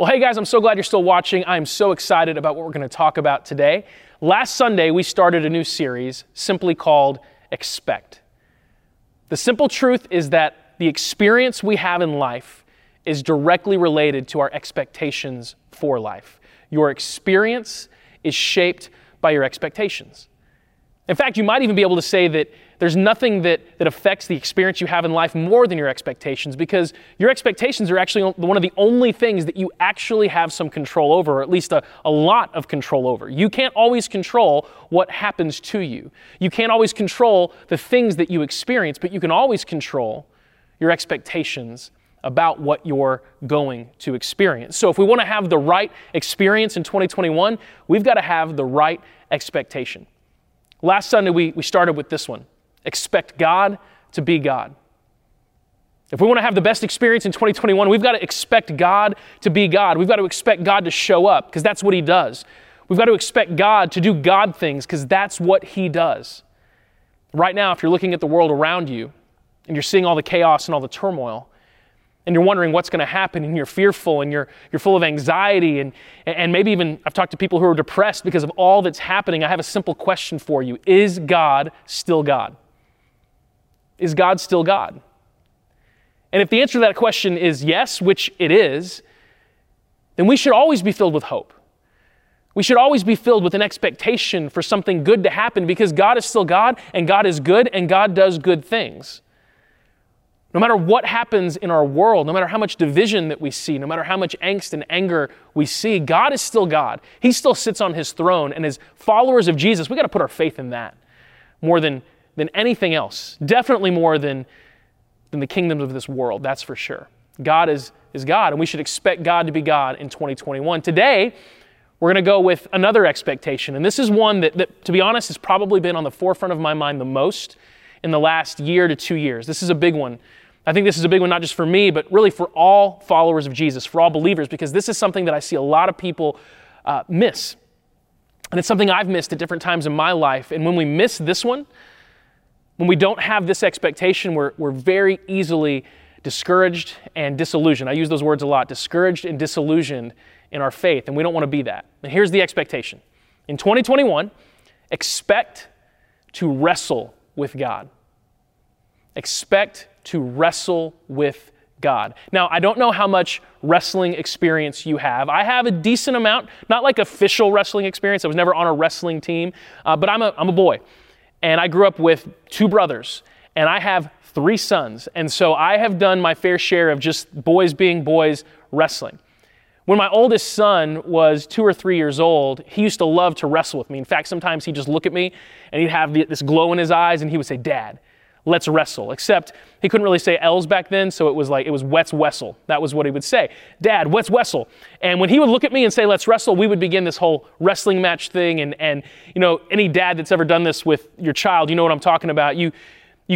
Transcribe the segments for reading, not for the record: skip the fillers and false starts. Well, hey guys, I'm so glad you're still watching. I'm so excited about what we're going to talk about today. Last Sunday, we started a new series simply called Expect. The simple truth is that the experience we have in life is directly related to our expectations for life. Your experience is shaped by your expectations. In fact, you might even be able to say that there's nothing that affects the experience you have in life more than your expectations, because your expectations are actually one of the only things that you actually have some control over, or at least a lot of control over. You can't always control what happens to you. You can't always control the things that you experience, but you can always control your expectations about what you're going to experience. So if we want to have the right experience in 2021, we've got to have the right expectation. Last Sunday, we started with this one. Expect God to be God. If we want to have the best experience in 2021, we've got to expect God to be God. We've got to expect God to show up, because that's what He does. We've got to expect God to do God things, because that's what He does. Right now, if you're looking at the world around you, and you're seeing all the chaos and all the turmoil, and you're wondering what's going to happen, and you're fearful, and you're full of anxiety, and maybe even I've talked to people who are depressed because of all that's happening, I have a simple question for you. Is God still God? Is God still God? And if the answer to that question is yes, which it is, then we should always be filled with hope. We should always be filled with an expectation for something good to happen, because God is still God, and God is good, and God does good things. No matter what happens in our world, no matter how much division that we see, no matter how much angst and anger we see, God is still God. He still sits on His throne, and as followers of Jesus, we've got to put our faith in that more than anything else. Definitely more than the kingdoms of this world, that's for sure. God is God, and we should expect God to be God in 2021. Today, we're going to go with another expectation, and this is one that, to be honest, has probably been on the forefront of my mind the most in the last year to 2 years. This is a big one. I think this is a big one, not just for me, but really for all followers of Jesus, for all believers, because this is something that I see a lot of people miss. And it's something I've missed at different times in my life. And when we miss this one, when we don't have this expectation, we're very easily discouraged and disillusioned. I use those words a lot, discouraged and disillusioned in our faith, and we don't want to be that. And here's the expectation. In 2021, expect to wrestle with God. Expect to wrestle with God. Now, I don't know how much wrestling experience you have. I have a decent amount, not like official wrestling experience. I was never on a wrestling team, but I'm a boy, and I grew up with two brothers, and I have three sons, and so I have done my fair share of just boys being boys wrestling. When my oldest son was 2 or 3 years old, he used to love to wrestle with me. In fact, sometimes he'd just look at me, and he'd have this glow in his eyes, and he would say, "Dad, let's wrestle." Except he couldn't really say L's back then, so it was "Let's wrestle." That was what he would say. "Dad, let's wrestle." And when he would look at me and say, "Let's wrestle," we would begin this whole wrestling match thing. And you know, any dad that's ever done this with your child, you know what I'm talking about. You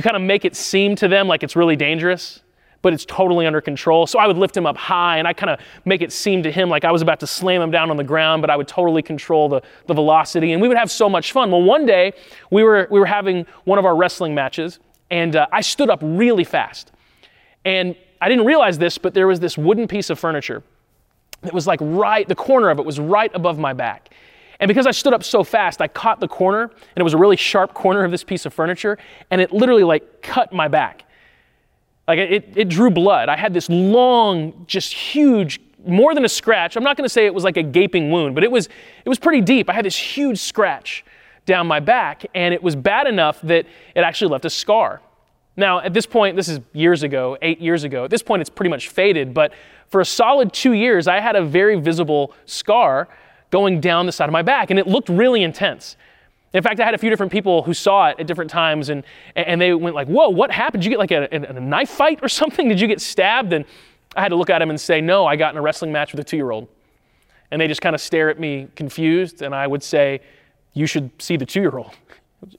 kind of make it seem to them like it's really dangerous, but it's totally under control. So I would lift him up high, and I kind of make it seem to him like I was about to slam him down on the ground, but I would totally control the velocity, and we would have so much fun. Well, one day we were having one of our wrestling matches, and I stood up really fast. And I didn't realize this, but there was this wooden piece of furniture that was like the corner of it was right above my back. And because I stood up so fast, I caught the corner, and it was a really sharp corner of this piece of furniture, and it literally like cut my back. Like it drew blood. I had this long, just huge, more than a scratch. I'm not going to say it was like a gaping wound, but it was pretty deep. I had this huge scratch down my back, and it was bad enough that it actually left a scar. Now, at this point, this is years ago, 8 years ago. At this point, it's pretty much faded, but for a solid 2 years, I had a very visible scar going down the side of my back, and it looked really intense. In fact, I had a few different people who saw it at different times, and they went like, "Whoa, what happened? Did you get like a knife fight or something? Did you get stabbed?" And I had to look at them and say, "No, I got in a wrestling match with a 2-year-old." And they just kind of stare at me confused, and I would say, "You should see the 2-year-old,"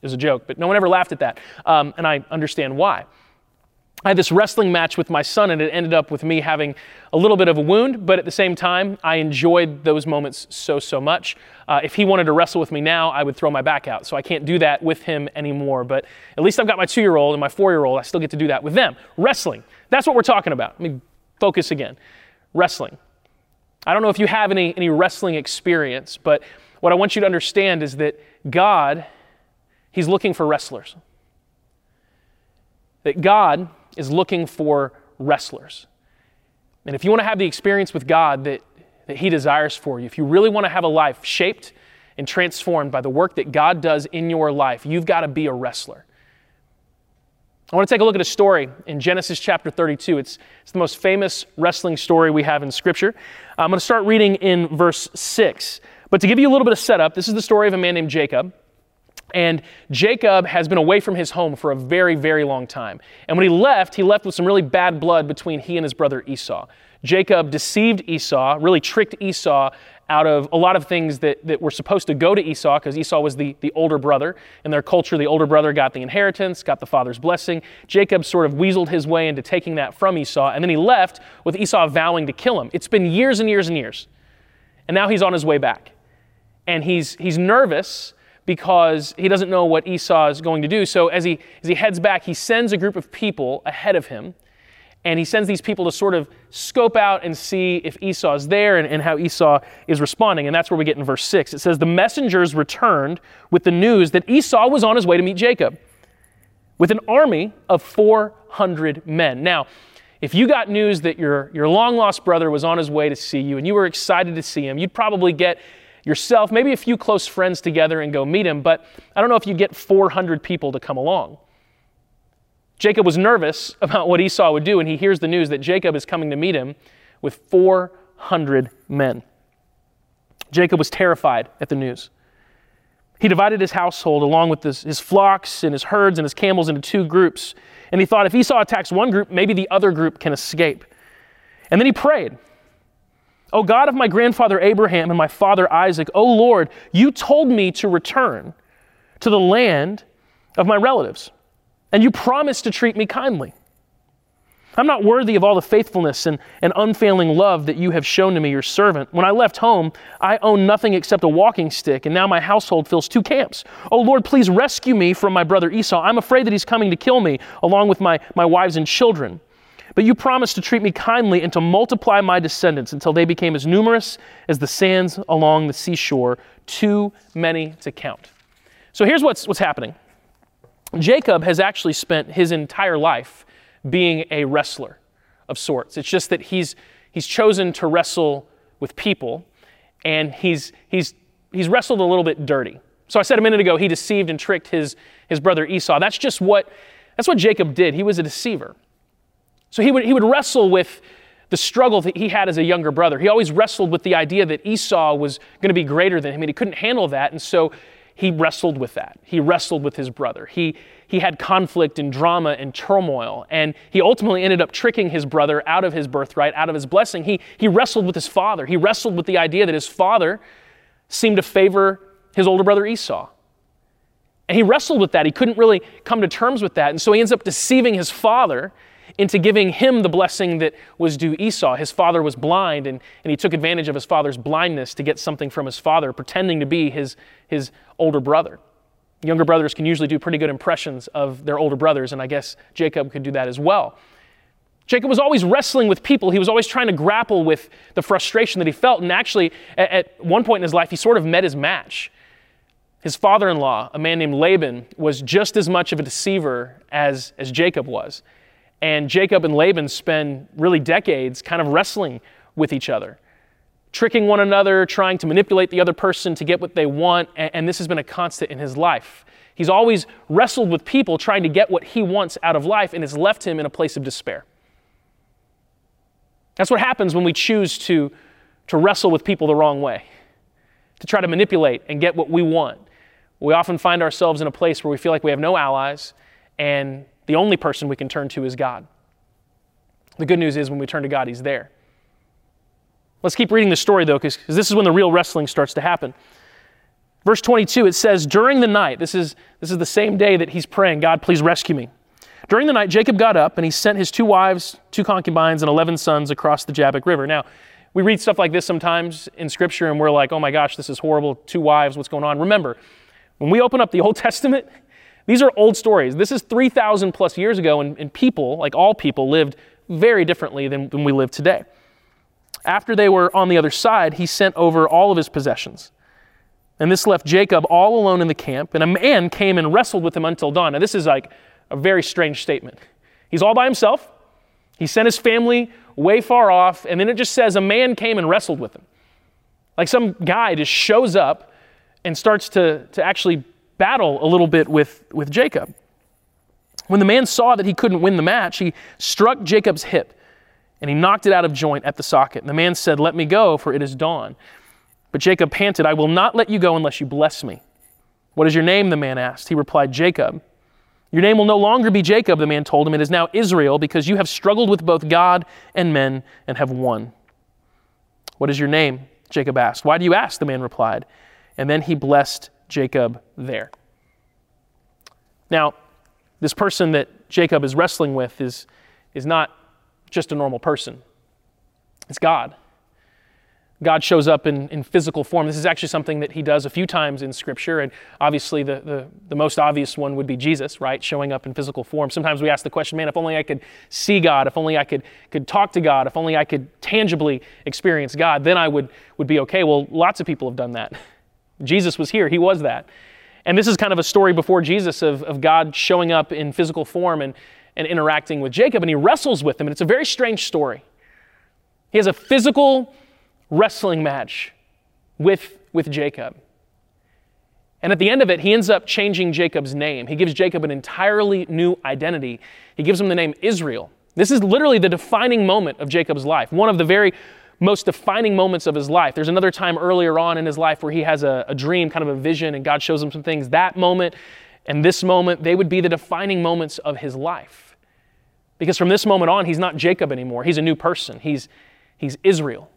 as a joke, but no one ever laughed at that, and I understand why. I had this wrestling match with my son, and it ended up with me having a little bit of a wound, but at the same time, I enjoyed those moments so much. If he wanted to wrestle with me now, I would throw my back out, so I can't do that with him anymore, but at least I've got my 2-year-old and my 4-year-old. I still get to do that with them. Wrestling, that's what we're talking about. Let me focus again. Wrestling. I don't know if you have any wrestling experience, but what I want you to understand is that God, He's looking for wrestlers. That God is looking for wrestlers. And if you want to have the experience with God that He desires for you, if you really want to have a life shaped and transformed by the work that God does in your life, you've got to be a wrestler. I want to take a look at a story in Genesis chapter 32. It's the most famous wrestling story we have in Scripture. I'm going to start reading in verse 6. But to give you a little bit of setup, this is the story of a man named Jacob. And Jacob has been away from his home for a very, very long time. And when he left with some really bad blood between he and his brother Esau. Jacob deceived Esau, really tricked Esau out of a lot of things that were supposed to go to Esau, because Esau was the older brother. In their culture, the older brother got the inheritance, got the father's blessing. Jacob sort of weaseled his way into taking that from Esau, and then he left with Esau vowing to kill him. It's been years and years and years, and now he's on his way back. And he's nervous because he doesn't know what Esau is going to do. So as he heads back, he sends a group of people ahead of him, and he sends these people to sort of scope out and see if Esau's there and how Esau is responding. And that's where we get in verse 6. It says, the messengers returned with the news that Esau was on his way to meet Jacob with an army of 400 men. Now, if you got news that your long-lost brother was on his way to see you and you were excited to see him, you'd probably get yourself, maybe a few close friends together and go meet him. But I don't know if you'd get 400 people to come along. Jacob was nervous about what Esau would do, and he hears the news that Jacob is coming to meet him with 400 men. Jacob was terrified at the news. He divided his household along with his flocks and his herds and his camels into two groups, and he thought if Esau attacks one group, maybe the other group can escape. And then he prayed, "O God of my grandfather Abraham and my father Isaac, O Lord, you told me to return to the land of my relatives, and you promised to treat me kindly. I'm not worthy of all the faithfulness and unfailing love that you have shown to me, your servant. When I left home, I owned nothing except a walking stick, and now my household fills two camps. Oh Lord, please rescue me from my brother Esau. I'm afraid that he's coming to kill me, along with my wives and children. But you promised to treat me kindly and to multiply my descendants until they became as numerous as the sands along the seashore, too many to count." So here's what's happening. Jacob has actually spent his entire life being a wrestler of sorts. It's just that he's chosen to wrestle with people, and he's wrestled a little bit dirty. So I said a minute ago, he deceived and tricked his brother Esau. That's just what Jacob did. He was a deceiver. So he would wrestle with the struggle that he had as a younger brother. He always wrestled with the idea that Esau was going to be greater than him, and he couldn't handle that, and so he wrestled with that. He wrestled with his brother. He had conflict and drama and turmoil, and he ultimately ended up tricking his brother out of his birthright, out of his blessing. He wrestled with his father. He wrestled with the idea that his father seemed to favor his older brother Esau. And he wrestled with that. He couldn't really come to terms with that, and so he ends up deceiving his father into giving him the blessing that was due Esau. His father was blind, and he took advantage of his father's blindness to get something from his father, pretending to be his older brother. Younger brothers can usually do pretty good impressions of their older brothers, and I guess Jacob could do that as well. Jacob was always wrestling with people. He was always trying to grapple with the frustration that he felt, and actually, at one point in his life, he sort of met his match. His father-in-law, a man named Laban, was just as much of a deceiver as Jacob was. And Jacob and Laban spend really decades kind of wrestling with each other, tricking one another, trying to manipulate the other person to get what they want, and this has been a constant in his life. He's always wrestled with people trying to get what he wants out of life, and it's left him in a place of despair. That's what happens when we choose to wrestle with people the wrong way, to try to manipulate and get what we want. We often find ourselves in a place where we feel like we have no allies, and the only person we can turn to is God. The good news is when we turn to God, He's there. Let's keep reading the story, though, because this is when the real wrestling starts to happen. Verse 22, it says, during the night, this is the same day that he's praying, God, please rescue me. During the night, Jacob got up, and he sent his two wives, two concubines, and 11 sons across the Jabbok River. Now, we read stuff like this sometimes in Scripture, and we're like, oh my gosh, this is horrible, two wives, what's going on? Remember, when we open up the Old Testament, these are old stories. This is 3,000 plus years ago, and people, like all people, lived very differently than we live today. After they were on the other side, he sent over all of his possessions. And this left Jacob all alone in the camp, and a man came and wrestled with him until dawn. Now, this is like a very strange statement. He's all by himself. He sent his family way far off, and then it just says a man came and wrestled with him. Like some guy just shows up and starts to actually battle a little bit with Jacob. When the man saw that he couldn't win the match, he struck Jacob's hip, and he knocked it out of joint at the socket. And the man said, "Let me go, for it is dawn." But Jacob panted, "I will not let you go unless you bless me." "What is your name?" the man asked. He replied, "Jacob." "Your name will no longer be Jacob," the man told him. "It is now Israel, because you have struggled with both God and men and have won." "What is your name?" Jacob asked. "Why do you ask?" the man replied. And then he blessed Jacob there. Now, this person that Jacob is wrestling with is not just a normal person. It's God. God shows up in physical form. This is actually something that he does a few times in Scripture, and obviously the most obvious one would be Jesus, right? Showing up in physical form. Sometimes we ask the question, man, if only I could see God, if only I could talk to God, if only I could tangibly experience God, then I would be okay. Well, lots of people have done that. Jesus was here. He was that. And this is kind of a story before Jesus of God showing up in physical form and interacting with Jacob, and he wrestles with him, and it's a very strange story. He has a physical wrestling match with Jacob. And at the end of it, he ends up changing Jacob's name. He gives Jacob an entirely new identity. He gives him the name Israel. This is literally the defining moment of Jacob's life, one of the very most defining moments of his life. There's another time earlier on in his life where he has a dream, kind of a vision, and God shows him some things. That moment and this moment, they would be the defining moments of his life. Because from this moment on, he's not Jacob anymore. He's a new person. He's Israel.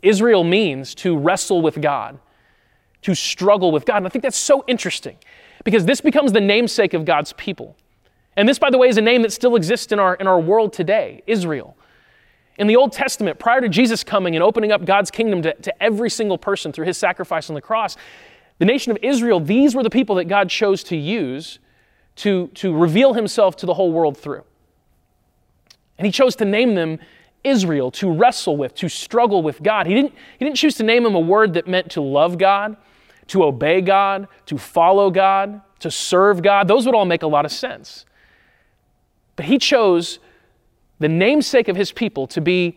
Israel means to wrestle with God, to struggle with God. And I think that's so interesting because this becomes the namesake of God's people. And this, by the way, is a name that still exists in our world today, Israel. In the Old Testament, prior to Jesus coming and opening up God's kingdom to every single person through his sacrifice on the cross, the nation of Israel, these were the people that God chose to use to reveal himself to the whole world through. And he chose to name them Israel, to wrestle with, to struggle with God. He didn't choose to name him a word that meant to love God, to obey God, to follow God, to serve God. Those would all make a lot of sense. But he chose the namesake of his people to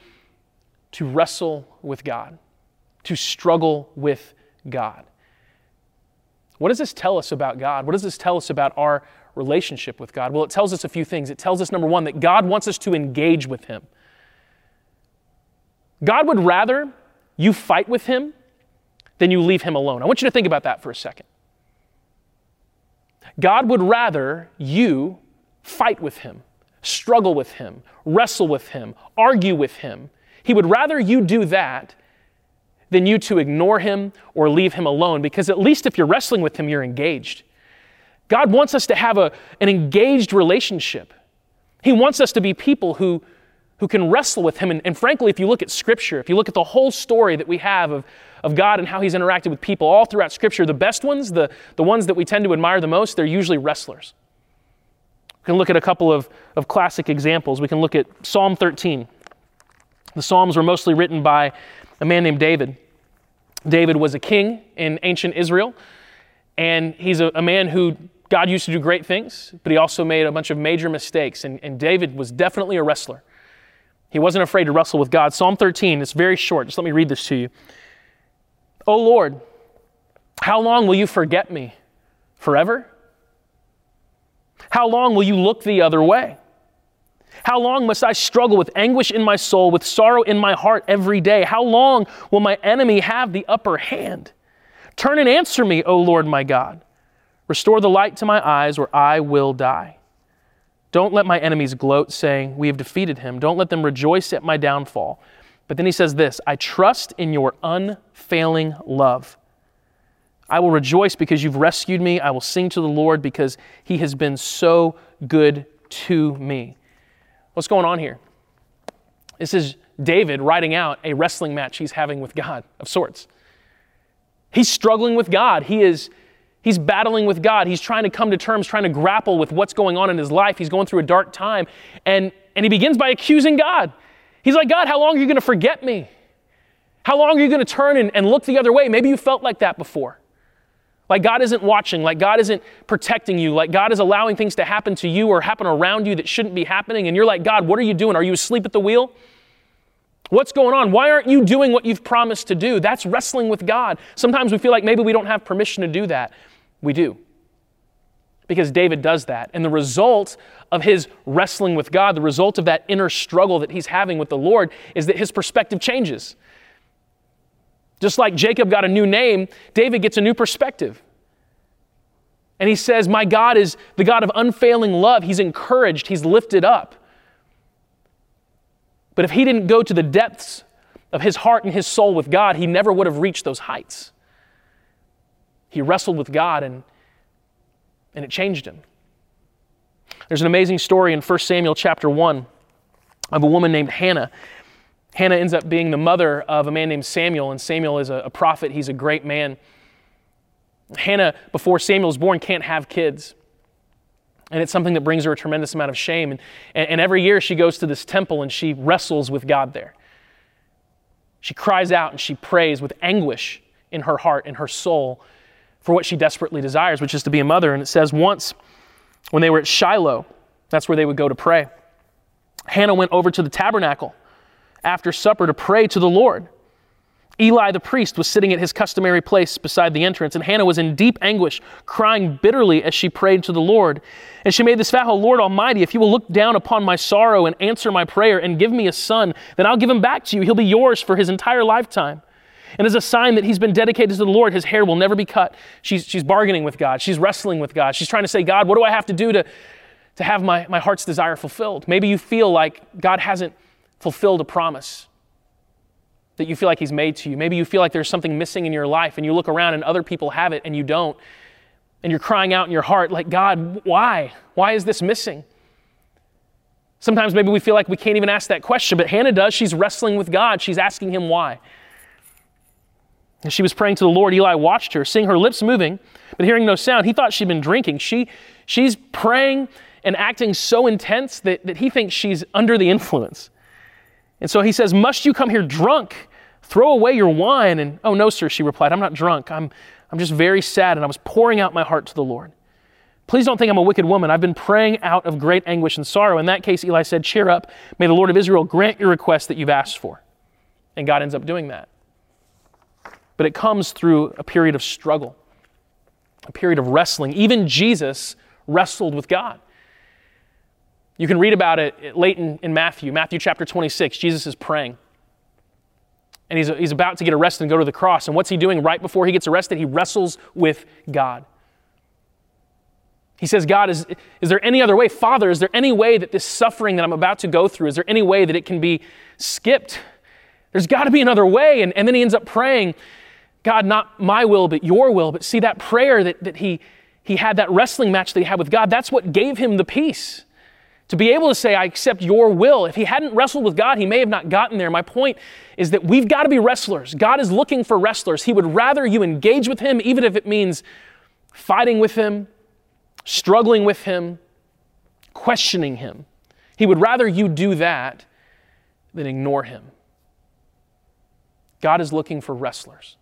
wrestle with God, to struggle with God. What does this tell us about God? What does this tell us about our relationship with God? Well, it tells us a few things. It tells us, number one, that God wants us to engage with him. God would rather you fight with him than you leave him alone. I want you to think about that for a second. God would rather you fight with him, struggle with him, wrestle with him, argue with him. He would rather you do that than you to ignore him or leave him alone, because at least if you're wrestling with him, you're engaged. God wants us to have an engaged relationship. He wants us to be people who can wrestle with him. And frankly, if you look at Scripture, if you look at the whole story that we have of God and how he's interacted with people all throughout Scripture, the best ones, the ones that we tend to admire the most, they're usually wrestlers. We can look at a couple of classic examples. We can look at Psalm 13. The Psalms were mostly written by a man named David. David was a king in ancient Israel, and he's a man who God used to do great things, but he also made a bunch of major mistakes, and David was definitely a wrestler. He wasn't afraid to wrestle with God. Psalm 13, it's very short. Just let me read this to you. "O Lord, how long will you forget me? Forever? How long will you look the other way? How long must I struggle with anguish in my soul, with sorrow in my heart every day? How long will my enemy have the upper hand? Turn and answer me, O Lord my God. Restore the light to my eyes, or I will die. Don't let my enemies gloat, saying, 'We have defeated him.' Don't let them rejoice at my downfall." But then he says this, "I trust in your unfailing love. I will rejoice because you've rescued me. I will sing to the Lord because he has been so good to me." What's going on here? This is David writing out a wrestling match he's having with God of sorts. He's struggling with God. He's battling with God. He's trying to come to terms, trying to grapple with what's going on in his life. He's going through a dark time. And he begins by accusing God. He's like, God, how long are you going to forget me? How long are you going to turn and look the other way? Maybe you felt like that before. Like God isn't watching, like God isn't protecting you, like God is allowing things to happen to you or happen around you that shouldn't be happening. And you're like, God, what are you doing? Are you asleep at the wheel? What's going on? Why aren't you doing what you've promised to do? That's wrestling with God. Sometimes we feel like maybe we don't have permission to do that. We do. Because David does that. And the result of his wrestling with God, the result of that inner struggle that he's having with the Lord, is that his perspective changes. Just like Jacob got a new name, David gets a new perspective. And he says, my God is the God of unfailing love. He's encouraged. He's lifted up. But if he didn't go to the depths of his heart and his soul with God, he never would have reached those heights. He wrestled with God and it changed him. There's an amazing story in 1 Samuel chapter 1 of a woman named Hannah. Hannah ends up being the mother of a man named Samuel, and Samuel is a prophet. He's a great man. Hannah, before Samuel's born, can't have kids. And it's something that brings her a tremendous amount of shame. And every year she goes to this temple and she wrestles with God there. She cries out and she prays with anguish in her heart and her soul for what she desperately desires, which is to be a mother. And it says once when they were at Shiloh, that's where they would go to pray. Hannah went over to the tabernacle after supper to pray to the Lord. Eli the priest was sitting at his customary place beside the entrance, and Hannah was in deep anguish, crying bitterly as she prayed to the Lord. And she made this vow, O Lord Almighty, if you will look down upon my sorrow and answer my prayer and give me a son, then I'll give him back to you. He'll be yours for his entire lifetime. And as a sign that he's been dedicated to the Lord, his hair will never be cut. She's bargaining with God. She's wrestling with God. She's trying to say, God, what do I have to do to have my heart's desire fulfilled? Maybe you feel like God hasn't fulfilled a promise that you feel like he's made to you. Maybe you feel like there's something missing in your life and you look around and other people have it and you don't. And you're crying out in your heart like, God, why? Why is this missing? Sometimes maybe we feel like we can't even ask that question, but Hannah does. She's wrestling with God. She's asking him why. As she was praying to the Lord, Eli watched her, seeing her lips moving, but hearing no sound. He thought she'd been drinking. She's praying and acting so intense that he thinks she's under the influence. And so he says, must you come here drunk? Throw away your wine. And, oh, no, sir, she replied, I'm not drunk. I'm just very sad, and I was pouring out my heart to the Lord. Please don't think I'm a wicked woman. I've been praying out of great anguish and sorrow. In that case, Eli said, cheer up. May the Lord of Israel grant your request that you've asked for. And God ends up doing that. But it comes through a period of struggle, a period of wrestling. Even Jesus wrestled with God. You can read about it late in Matthew. Matthew chapter 26, Jesus is praying. And he's about to get arrested and go to the cross. And what's he doing right before he gets arrested? He wrestles with God. He says, God, is there any other way? Father, is there any way that this suffering that I'm about to go through, is there any way that it can be skipped? There's got to be another way. And then he ends up praying, God, not my will, but your will. But see, that prayer that he had, that wrestling match that he had with God, that's what gave him the peace. To be able to say, I accept your will. If he hadn't wrestled with God, he may have not gotten there. My point is that we've got to be wrestlers. God is looking for wrestlers. He would rather you engage with him, even if it means fighting with him, struggling with him, questioning him. He would rather you do that than ignore him. God is looking for wrestlers.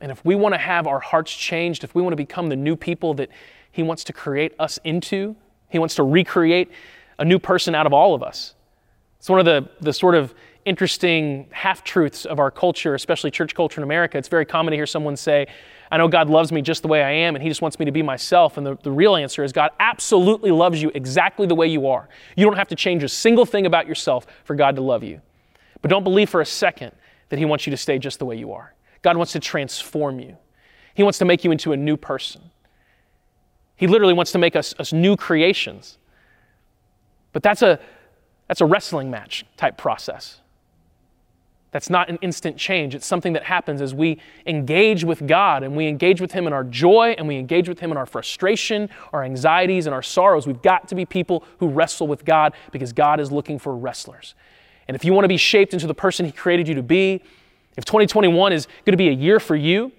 And if we want to have our hearts changed, if we want to become the new people that he wants to create us into, he wants to recreate a new person out of all of us. It's one of the sort of interesting half-truths of our culture, especially church culture in America. It's very common to hear someone say, I know God loves me just the way I am, and he just wants me to be myself. And the real answer is God absolutely loves you exactly the way you are. You don't have to change a single thing about yourself for God to love you. But don't believe for a second that he wants you to stay just the way you are. God wants to transform you. He wants to make you into a new person. He literally wants to make us new creations. But that's a wrestling match type process. That's not an instant change. It's something that happens as we engage with God, and we engage with him in our joy, and we engage with him in our frustration, our anxieties, and our sorrows. We've got to be people who wrestle with God, because God is looking for wrestlers. And if you want to be shaped into the person he created you to be, if 2021 is going to be a year for you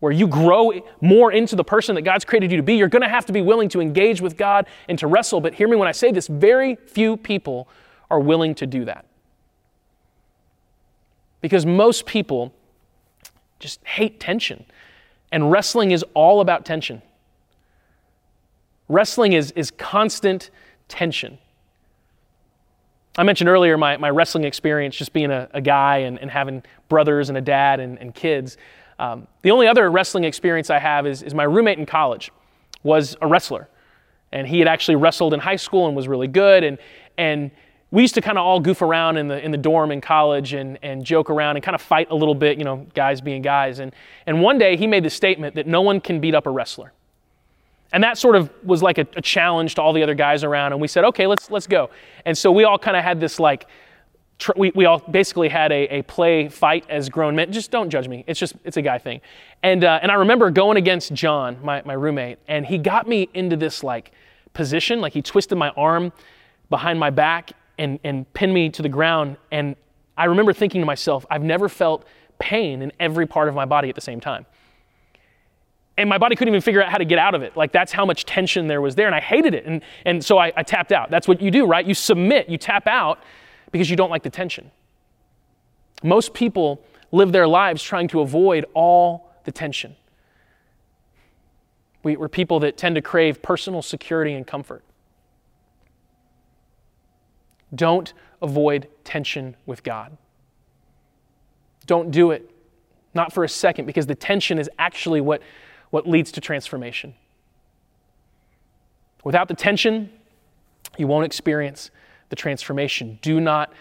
where you grow more into the person that God's created you to be, you're going to have to be willing to engage with God and to wrestle. But hear me when I say this, very few people are willing to do that. Because most people just hate tension. And wrestling is all about tension. Wrestling is constant tension. I mentioned earlier my wrestling experience, just being a guy and having brothers and a dad and kids. The only other wrestling experience I have is my roommate in college was a wrestler. And he had actually wrestled in high school and was really good. And we used to kind of all goof around in the dorm in college and joke around and kind of fight a little bit, you know, guys being guys. And one day he made the statement that no one can beat up a wrestler. And that sort of was like a challenge to all the other guys around. And we said, okay, let's go. And so we all kind of had this like, we all basically had a play fight as grown men. Just don't judge me. It's a guy thing. And I remember going against John, my roommate, and he got me into this like position. Like he twisted my arm behind my back and pinned me to the ground. And I remember thinking to myself, I've never felt pain in every part of my body at the same time. And my body couldn't even figure out how to get out of it. Like that's how much tension there was there. And I hated it. And so I tapped out. That's what you do, right? You submit, you tap out because you don't like the tension. Most people live their lives trying to avoid all the tension. We're people that tend to crave personal security and comfort. Don't avoid tension with God. Don't do it. Not for a second, because the tension is actually what leads to transformation. Without the tension, you won't experience the transformation. Do not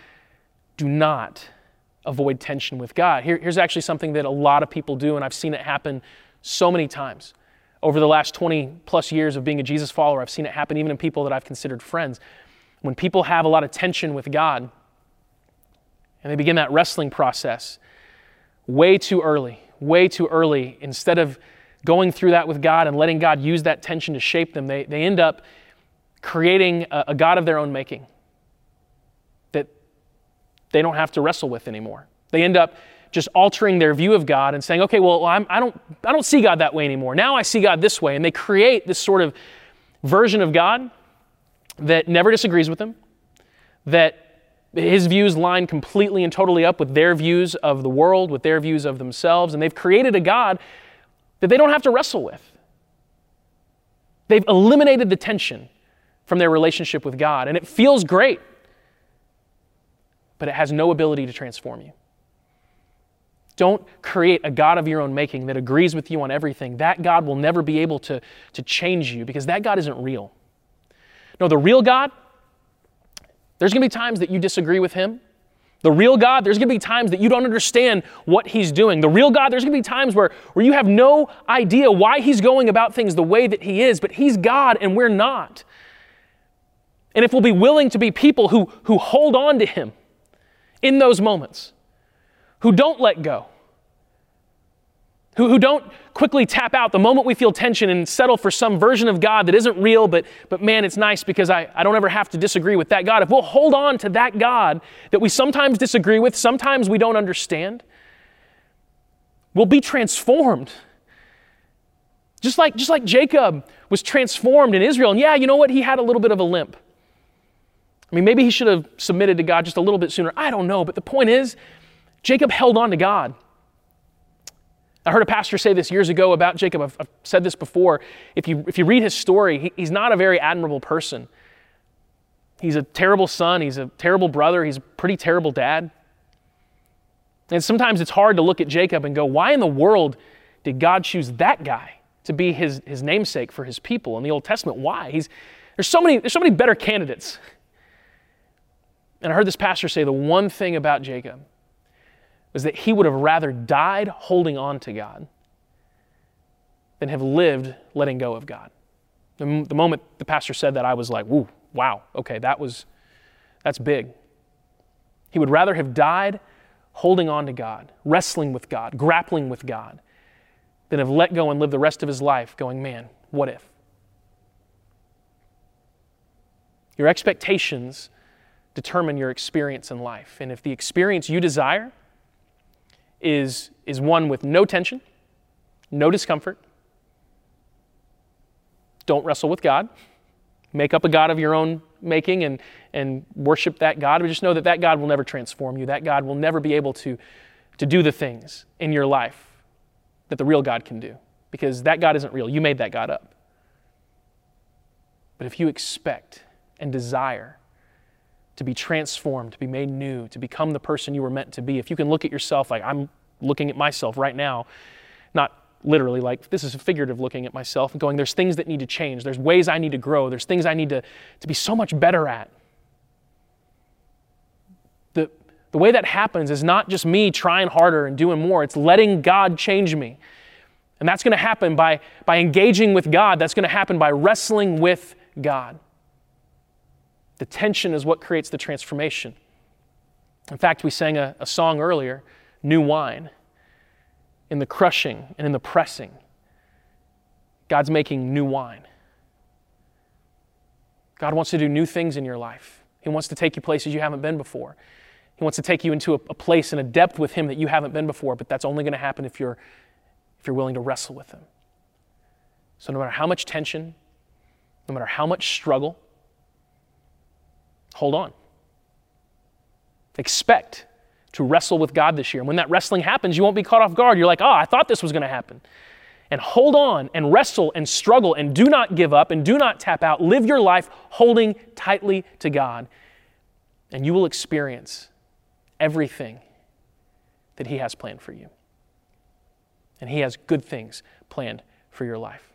avoid tension with God. Here's actually something that a lot of people do, and I've seen it happen so many times. Over the last 20 plus years of being a Jesus follower, I've seen it happen even in people that I've considered friends. When people have a lot of tension with God, and they begin that wrestling process, way too early, instead of going through that with God and letting God use that tension to shape them, they end up creating a God of their own making that they don't have to wrestle with anymore. They end up just altering their view of God and saying, okay, well, I don't see God that way anymore. Now I see God this way. And they create this sort of version of God that never disagrees with them, that His views line completely and totally up with their views of the world, with their views of themselves, and they've created a God that they don't have to wrestle with. They've eliminated the tension from their relationship with God, and it feels great, but it has no ability to transform you. Don't create a God of your own making that agrees with you on everything. That God will never be able to change you, because that God isn't real. No, the real God, there's going to be times that you disagree with Him. The real God, there's going to be times that you don't understand what He's doing. The real God, there's going to be times where you have no idea why He's going about things the way that He is, but He's God and we're not. And if we'll be willing to be people who hold on to Him in those moments, who don't let go, who don't quickly tap out the moment we feel tension and settle for some version of God that isn't real, but man, it's nice because I don't ever have to disagree with that God. If we'll hold on to that God that we sometimes disagree with, sometimes we don't understand, we'll be transformed. Just like Jacob was transformed in Israel. And yeah, you know what? He had a little bit of a limp. I mean, maybe he should have submitted to God just a little bit sooner. I don't know. But the point is, Jacob held on to God. I heard a pastor say this years ago about Jacob. I've said this before. If you read his story, he's not a very admirable person. He's a terrible son. He's a terrible brother. He's a pretty terrible dad. And sometimes it's hard to look at Jacob and go, why in the world did God choose that guy to be his namesake for His people in the Old Testament? Why? There's so many better candidates. And I heard this pastor say the one thing about Jacob was that he would have rather died holding on to God than have lived letting go of God. The moment the pastor said that, I was like, "Woo, wow, okay, that's big." He would rather have died holding on to God, wrestling with God, grappling with God, than have let go and lived the rest of his life going, man, what if? Your expectations determine your experience in life. And if the experience you desire is one with no tension, no discomfort, don't wrestle with God, make up a God of your own making and worship that God. But just know that that God will never transform you. That God will never be able to do the things in your life that the real God can do, because that God isn't real. You made that God up. But if you expect and desire to be transformed, to be made new, to become the person you were meant to be, if you can look at yourself like I'm looking at myself right now, not literally, like this is a figurative looking at myself and going, there's things that need to change. There's ways I need to grow. There's things I need to be so much better at. The way that happens is not just me trying harder and doing more. It's letting God change me. And that's going to happen by engaging with God. That's going to happen by wrestling with God. The tension is what creates the transformation. In fact, we sang a song earlier, New Wine. In the crushing and in the pressing, God's making new wine. God wants to do new things in your life. He wants to take you places you haven't been before. He wants to take you into a place and a depth with Him that you haven't been before, but that's only going to happen if you're willing to wrestle with Him. So no matter how much tension, no matter how much struggle, hold on. Expect to wrestle with God this year. And when that wrestling happens, you won't be caught off guard. You're like, oh, I thought this was going to happen. And hold on and wrestle and struggle and do not give up and do not tap out. Live your life holding tightly to God. And you will experience everything that He has planned for you. And He has good things planned for your life.